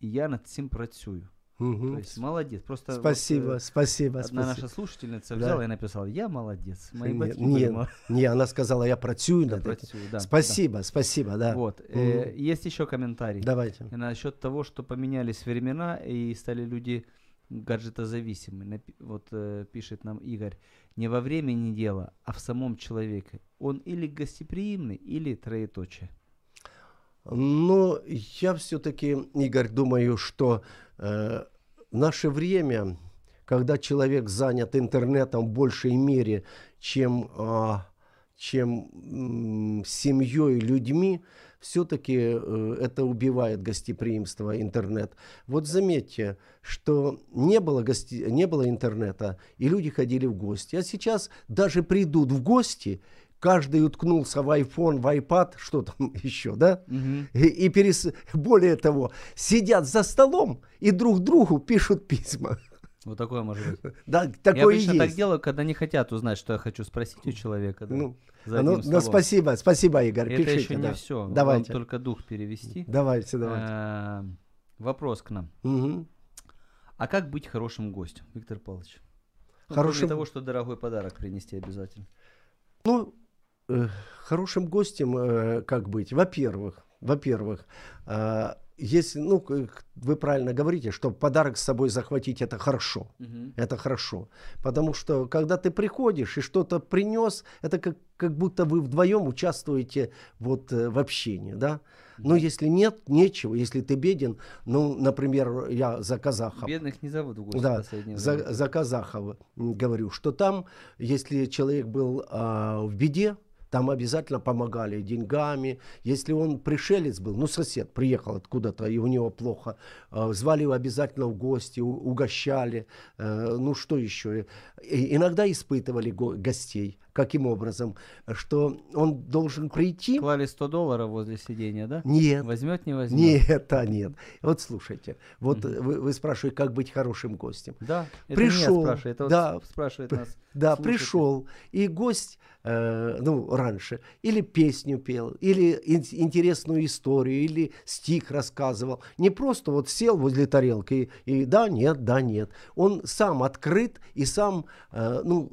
і я над цим працюю. Угу. То есть, молодец. Просто спасибо, вот, спасибо. Одна спасибо. Наша слушательница взяла да. и написала: «Я молодец». Мои не, батьки не, были... не, она сказала: «Я працюю над этим». Да, спасибо, да. спасибо, да. Вот. Угу. Э, есть еще комментарий. Давайте. Насчет того, что поменялись времена и стали люди гаджетозависимы. Вот э, пишет нам Игорь: «Не во времени дело, а в самом человеке. Он или гостеприимный, или троеточие». Но я все-таки, Игорь, думаю, что э, наше время, когда человек занят интернетом в большей мере, чем, э, чем э, семьей, людьми, все-таки э, это убивает гостеприимство, интернет. Вот заметьте, что не было, гости... не было интернета, и люди ходили в гости. А сейчас даже придут в гости, каждый уткнулся в айфон, в айпад, что там еще, да? Угу. И, и перес... более того, сидят за столом и друг другу пишут письма. Вот такое может быть. Да, такое я обычно есть. Так делаю, когда не хотят узнать, что я хочу спросить у человека. Да, ну, за ну, ну, спасибо, спасибо, Игорь. Это пишите, еще не да. все. Давайте. Вам только дух перевести. Давайте, давайте. А, вопрос к нам. Угу. А как быть хорошим гостем, Виктор Павлович? Ну, хорошим... Кроме того, что дорогой подарок принести обязательно. Ну, э, хорошим гостем э, как быть? Во-первых, во-первых, э, если, ну, вы правильно говорите, что подарок с собой захватить — это хорошо. Угу. Это хорошо. Потому что когда ты приходишь и что-то принес, это как, как будто вы вдвоем участвуете вот, в общении. Да? Угу. Но если нет, нечего. Если ты беден, ну, например, я за казахов. Бедных не зовут в гости да, в последнее время. За, за казахов говорю, что там, если человек был а, в беде, там обязательно помогали деньгами. Если он пришелец был, ну, сосед приехал откуда-то, и у него плохо, звали его обязательно в гости, угощали, ну, что еще. Иногда испытывали гостей, каким образом, что он должен прийти... Клали сто долларов возле сидения, да? Нет. Возьмет, не возьмет? Нет, а нет. Вот слушайте, вот mm-hmm. вы, вы спрашиваете, как быть хорошим гостем. Да, это пришел, меня спрашивает, это да, вот спрашивает нас. Да, слушатель. Пришел, и гость, э, ну, раньше, или песню пел, или ин- интересную историю, или стих рассказывал. Не просто вот сел возле тарелки и, и да, нет, да, нет. Он сам открыт и сам, э, ну...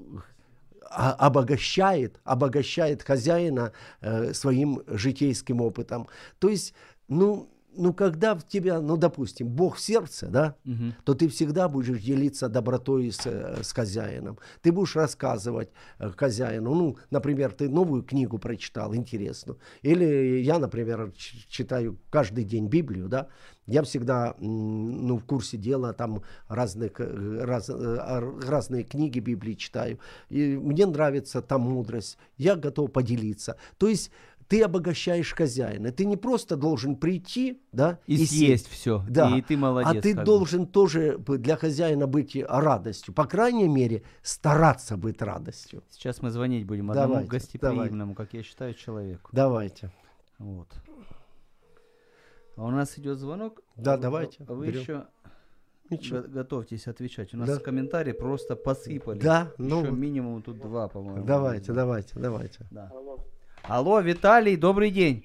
обогащает, обогащает хозяина э, своим житейским опытом. То есть, ну, ну, когда в тебя, ну, допустим, Бог в сердце, да, угу. то ты всегда будешь делиться добротой с, с хозяином. Ты будешь рассказывать э, хозяину, ну, например, ты новую книгу прочитал, интересную. Или я, например, читаю каждый день Библию, да. Я всегда, ну, в курсе дела, там разных, раз, разные книги Библии читаю. И мне нравится там мудрость. Я готов поделиться. То есть ты обогащаешь хозяина. Ты не просто должен прийти, да, и, и съесть с... все. Да. И ты молодец. А ты как должен бы. Тоже для хозяина быть радостью. По крайней мере, стараться быть радостью. Сейчас мы звонить будем одному давайте, гостеприимному, давайте. Как я считаю, человеку. Давайте. Вот. А у нас идет звонок. Да, вы, давайте. Вы берем. Еще Ничего. Готовьтесь отвечать. У нас да. комментарии просто посыпали. Да, ну еще минимум тут два, по-моему. Давайте, давайте, давайте. Да. Алло. Алло, Виталий, добрый день.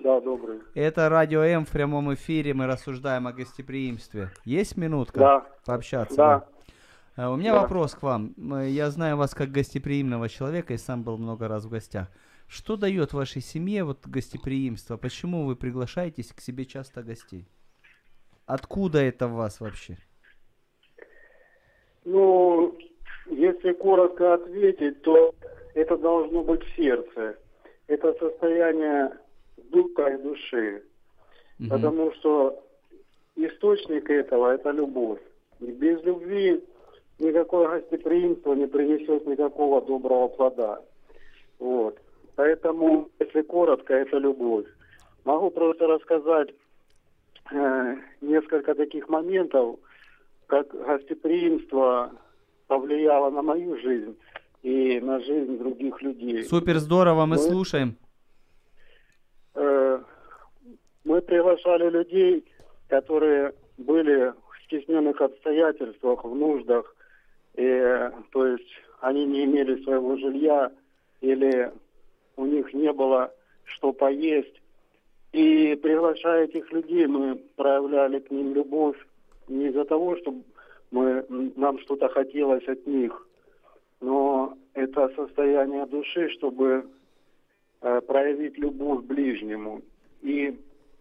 Да, добрый. Это Радио М в прямом эфире. Мы рассуждаем о гостеприимстве. Есть минутка да. пообщаться? Да. да. У меня да. вопрос к вам. Я знаю вас как гостеприимного человека и сам был много раз в гостях. Что дает вашей семье вот гостеприимство? Почему вы приглашаетесь к себе часто гостей? Откуда это у вас вообще? Ну, если коротко ответить, то это должно быть в сердце. Это состояние духа и души. Угу. Потому что источник этого – это любовь. И без любви никакое гостеприимство не принесет никакого доброго плода. Вот. Поэтому, если коротко, это любовь. Могу просто рассказать э, несколько таких моментов, как гостеприимство повлияло на мою жизнь и на жизнь других людей. Супер, здорово, мы, мы слушаем. Э, мы приглашали людей, которые были в стесненных обстоятельствах, в нуждах, и, то есть они не имели своего жилья или... у них не было что поесть. И приглашая этих людей, мы проявляли к ним любовь не из-за того, чтобы мы, нам что-то хотелось от них, но это состояние души, чтобы э, проявить любовь к ближнему. И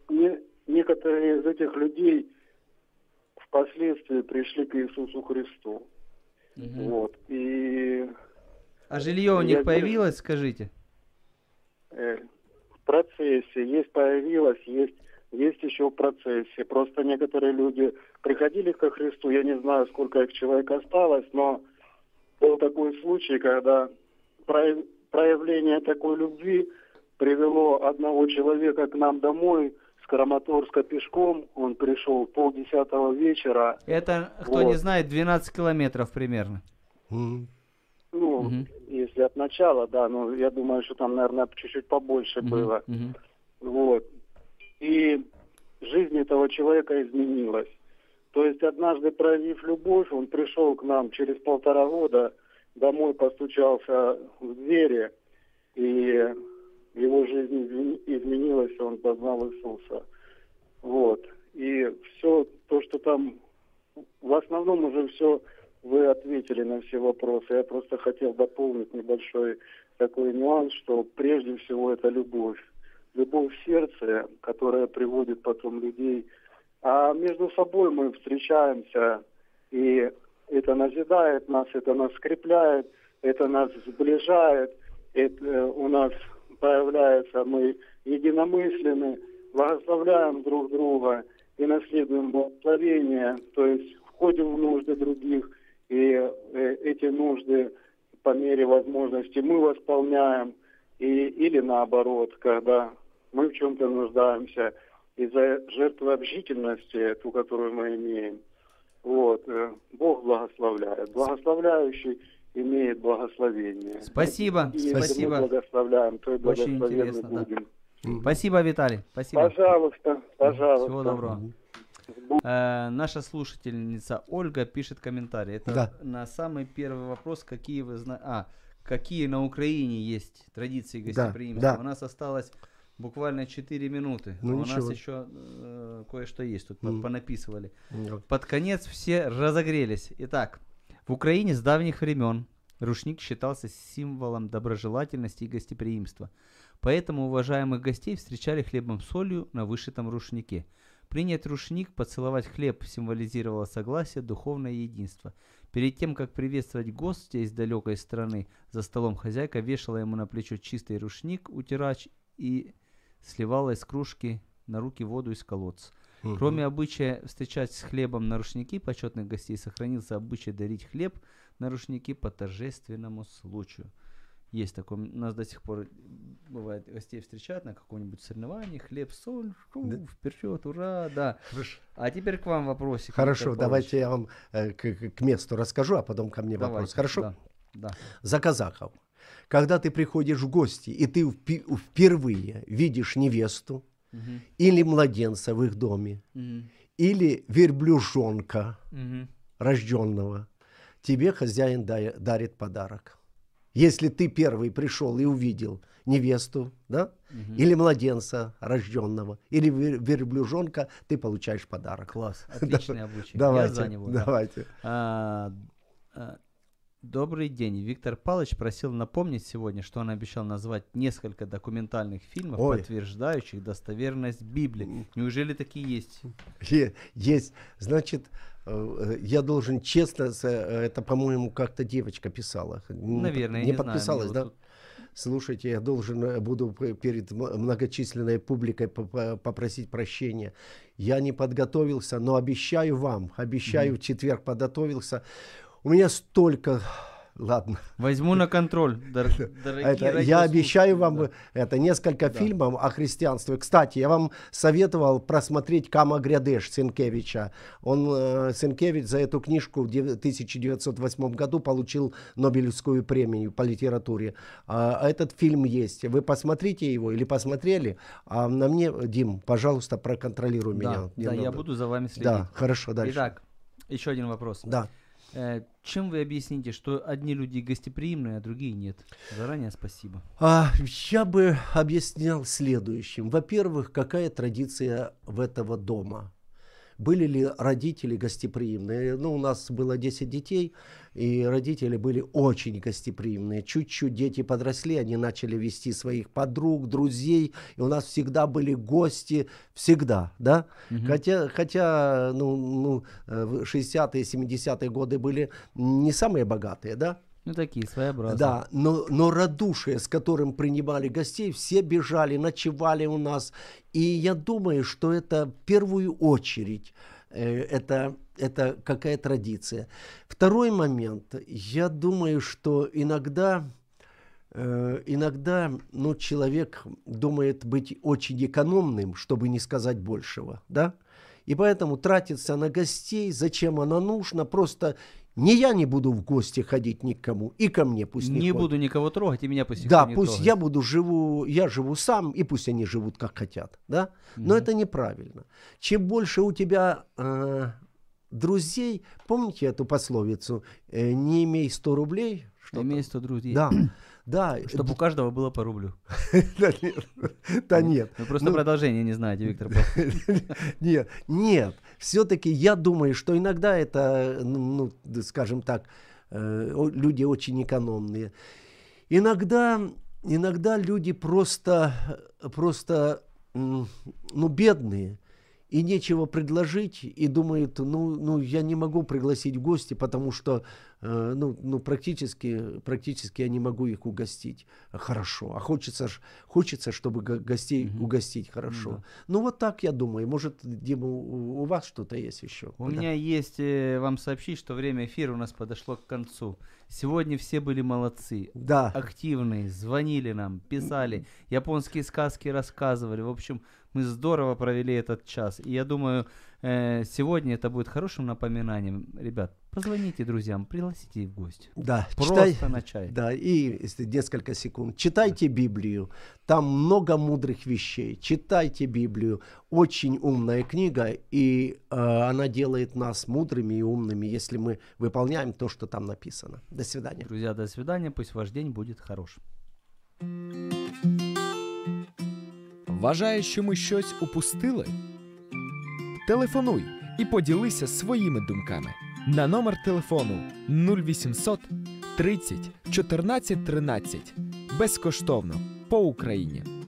не, некоторые из этих людей впоследствии пришли к Иисусу Христу. Угу. Вот. И... А жилье у них Я... появилось, скажите? В процессе есть появилось, есть, есть еще в процессе. Просто некоторые люди приходили ко Христу, я не знаю, сколько их человек осталось, но был такой случай, когда проявление такой любви привело одного человека к нам домой с Краматорска пешком. Он пришел в полдесятого вечера. Это, кто вот. Не знает, двенадцать километров примерно. Mm. Ну, угу. если от начала, да, но я думаю, что там, наверное, чуть-чуть побольше угу, было. Угу. Вот. И жизнь этого человека изменилась. То есть однажды, проявив любовь, он пришел к нам через полтора года, домой постучался в двери, и его жизнь изменилась, и он познал Иисуса. Вот. И все то, что там, в основном уже все... Вы ответили на все вопросы. Я просто хотел дополнить небольшой такой нюанс, что прежде всего это любовь. Любовь в сердце, которая приводит потом людей. А между собой мы встречаемся, и это назидает нас, это нас скрепляет, это нас сближает, это у нас появляется, мы единомысленны, благословляем друг друга и наследуем благословение, то есть входим в нужды других, и эти нужды по мере возможности мы восполняем, и, или наоборот, когда мы в чем-то нуждаемся из-за жертвы общительности, ту, которую мы имеем. Вот. Бог благословляет. Благословляющий имеет благословение. Спасибо, и спасибо. Мы благословляем, то и благословенны будем. Да. Спасибо, Виталий. Спасибо. Пожалуйста, пожалуйста. Всего доброго. Э, наша слушательница Ольга пишет комментарий. Это да. на самый первый вопрос, какие вы знаете... А, какие на Украине есть традиции гостеприимства? Да, да. У нас осталось буквально четыре минуты. Ну, у ничего. Нас еще э, кое-что есть. Тут mm. понаписывали. Mm. Под конец все разогрелись. Итак, в Украине с давних времен рушник считался символом доброжелательности и гостеприимства. Поэтому уважаемых гостей встречали хлебом с солью на вышитом рушнике. Принять рушник, поцеловать хлеб символизировало согласие, духовное единство. Перед тем, как приветствовать гостя из далекой страны, за столом хозяйка вешала ему на плечо чистый рушник, утирач, и сливала из кружки на руки воду из колодца. Угу. Кроме обычая встречать с хлебом на рушнике почетных гостей, сохранился обычай дарить хлеб на рушнике по торжественному случаю. Есть такое, нас до сих пор бывает гостей встречают на каком-нибудь соревновании, хлеб, соль, шу, да. вперед, ура, да. Хорошо. А теперь к вам вопросик. Хорошо, давайте я вам э, к, к месту расскажу, а потом ко мне давайте, вопрос. Хорошо? Да, да. За казахов. Когда ты приходишь в гости, и ты вп- впервые видишь невесту, угу. или младенца в их доме, угу. или верблюжонка угу. рожденного, тебе хозяин да- дарит подарок. Если ты первый пришел и увидел невесту, да, угу. или младенца рожденного, или верблюжонка, ты получаешь подарок. Класс, отличный обучение. Давайте, я за него, давайте. Да. А, а, добрый день. Виктор Павлович просил напомнить сегодня, что он обещал назвать несколько документальных фильмов, Ой. подтверждающих достоверность Библии. Неужели такие есть? Есть. Значит... Я должен честно, это, по-моему, как-то девочка писала. Наверное, не, не подписалась, знаю, да? Слушайте, я должен буду перед многочисленной публикой попросить прощения. Я не подготовился, но обещаю вам, обещаю, mm-hmm. в четверг подготовился. У меня столько... Ладно. Возьму на контроль, дорогие это, я обещаю вам, да. это несколько да. фильмов о христианстве. Кстати, я вам советовал просмотреть «Кама грядеш» Сенкевича. Он, Сенкевич за эту книжку в тысяча девятьсот восьмом году получил Нобелевскую премию по литературе. А этот фильм есть. Вы посмотрите его или посмотрели? А на мне, Дим, пожалуйста, проконтролируй да, меня. Да, немного. Я буду за вами следить. Да, хорошо, дальше. Итак, еще один вопрос. Да. Чем вы объясните, что одни люди гостеприимные, а другие нет? Заранее спасибо. А, я бы объяснял следующим. Во-первых, какая традиция в этого дома? Были ли родители гостеприимные? Ну, у нас было десять детей, и родители были очень гостеприимные. Чуть-чуть дети подросли, они начали вести своих подруг, друзей. И у нас всегда были гости, всегда, да? Угу. Хотя, хотя ну, ну, шестидесятые, семидесятые годы были не самые богатые, да? Ну, такие своеобразные. Да, но, но радушие, с которым принимали гостей, все бежали, ночевали у нас. И я думаю, что это в первую очередь, это, это какая традиция. Второй момент. Я думаю, что иногда, иногда ну, человек думает быть очень экономным, чтобы не сказать большего, да? И поэтому тратится на гостей, зачем она нужна, просто... Не я не буду в гости ходить никому, и ко мне пусть не Не буду никого трогать, и меня пусть да, не пусть трогает. я буду живу, я живу сам, и пусть они живут как хотят, да? Но mm-hmm. это неправильно. Чем больше у тебя э, друзей, помните эту пословицу, э, не имей сто рублей, что имей сто друзей. Да. Да. Чтобы у каждого было по рублю. Да нет. Вы просто продолжение не знаете, Виктор Павлович. Нет, нет. Все-таки я думаю, что иногда это, ну, скажем так, люди очень экономные. Иногда, иногда люди просто, просто, ну, бедные. И нечего предложить, и думает, ну, ну я не могу пригласить в гости, потому что э, ну, ну, практически, практически я не могу их угостить хорошо. А хочется, хочется чтобы гостей mm-hmm. угостить хорошо. Mm-hmm. Ну вот так я думаю. Может, Дима, у, у вас что-то есть еще? У да. меня есть э, вам сообщить, что время эфира у нас подошло к концу. Сегодня все были молодцы, да. активные, звонили нам, писали, японские сказки рассказывали. В общем, мы здорово провели этот час. И я думаю, э, сегодня это будет хорошим напоминанием. Ребят, позвоните друзьям, пригласите их в гости. Да, просто читай, на чай. Да, и несколько секунд. Читайте Библию. Там много мудрых вещей. Читайте Библию. Очень умная книга, и э, она делает нас мудрыми и умными, если мы выполняем то, что там написано. До свидания. Друзья, до свидания. Пусть ваш день будет хорошим. Вважаєш, що ми щось упустили? Телефонуй і поділися своїми думками на номер телефону нуль вісімсот тридцять чотирнадцять тринадцять безкоштовно по Україні.